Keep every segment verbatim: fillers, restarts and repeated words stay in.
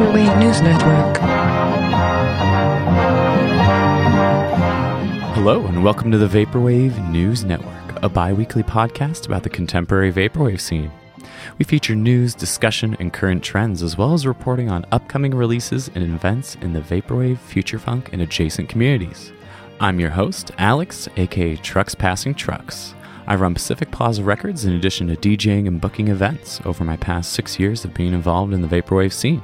Vaporwave News Network. Hello and welcome to the Vaporwave News Network, a bi-weekly podcast about the contemporary vaporwave scene. We feature news, discussion, and current trends, as well as reporting on upcoming releases and events in the vaporwave, future funk, and adjacent communities. I'm your host, Alex, aka Trucks Passing Trucks. I run Pacific Plaza Records in addition to DJing and booking events over my past six years of being involved in the vaporwave scene.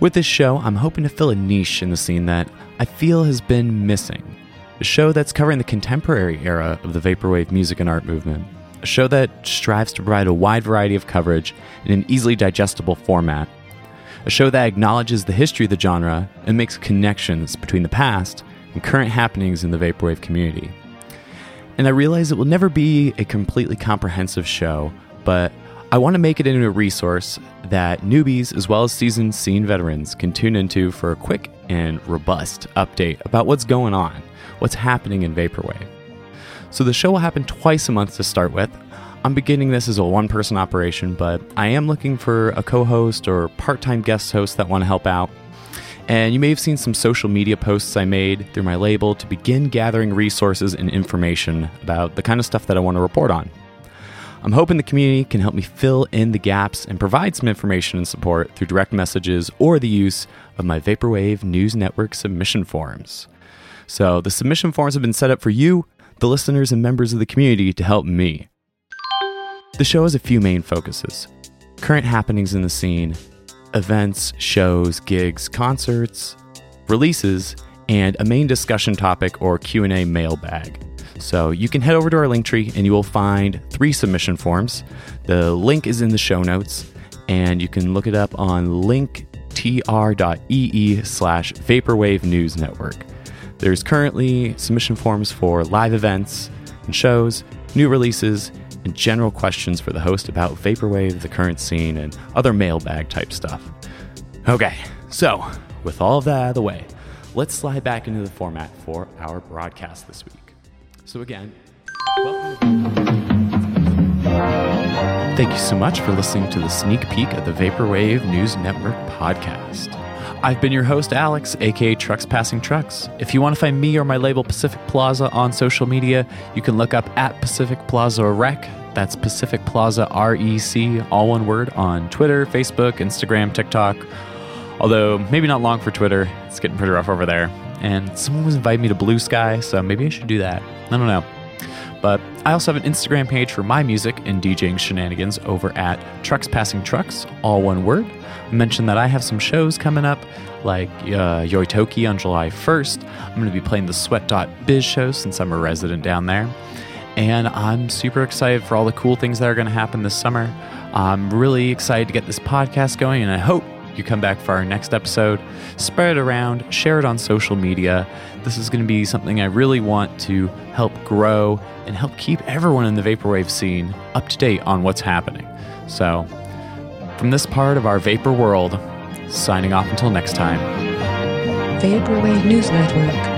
With this show, I'm hoping to fill a niche in the scene that I feel has been missing. A show that's covering the contemporary era of the vaporwave music and art movement. A show that strives to provide a wide variety of coverage in an easily digestible format. A show that acknowledges the history of the genre and makes connections between the past and current happenings in the vaporwave community. And I realize it will never be a completely comprehensive show, but I want to make it into a resource that newbies as well as seasoned scene veterans can tune into for a quick and robust update about what's going on, what's happening in vaporwave. So the show will happen twice a month to start with. I'm beginning this as a one-person operation, but I am looking for a co-host or part-time guest host that want to help out. And you may have seen some social media posts I made through my label to begin gathering resources and information about the kind of stuff that I want to report on. I'm hoping the community can help me fill in the gaps and provide some information and support through direct messages or the use of my Vaporwave News Network submission forms. So the submission forms have been set up for you, the listeners and members of the community, to help me. The show has a few main focuses: current happenings in the scene, events, shows, gigs, concerts, releases, and a main discussion topic or Q and A mailbag. So you can head over to our Linktree and you will find three submission forms. The link is in the show notes and you can look it up on linktr.ee slash Vaporwave News Network. There's currently submission forms for live events and shows, new releases, and general questions for the host about vaporwave, the current scene, and other mailbag type stuff. Okay, so with all of that out of the way, let's slide back into the format for our broadcast this week. So again, welcome. Thank you so much for listening to the sneak peek of the Vaporwave News Network podcast. I've been your host, Alex, aka Trucks Passing Trucks. If you want to find me or my label Pacific Plaza on social media, you can look up at Pacific Plaza Rec. That's Pacific Plaza R E C, all one word, on Twitter, Facebook, Instagram, TikTok. Although maybe not long for Twitter. It's getting pretty rough over there. And someone was inviting me to Blue Sky, so maybe I should do that. I don't know. But I also have an Instagram page for my music and DJing shenanigans over at Trucks Passing Trucks, all one word. I mentioned that I have some shows coming up, like uh, Yoitoki on July first. I'm going to be playing the Sweat dot biz show since I'm a resident down there. And I'm super excited for all the cool things that are going to happen this summer. I'm really excited to get this podcast going, and I hope you come back for our next episode. Spread it around, share it on social media. This is going to be something I really want to help grow and help keep everyone in the vaporwave scene up to date on what's happening. So, from this part of our vapor world, signing off until next time. Vaporwave News Network.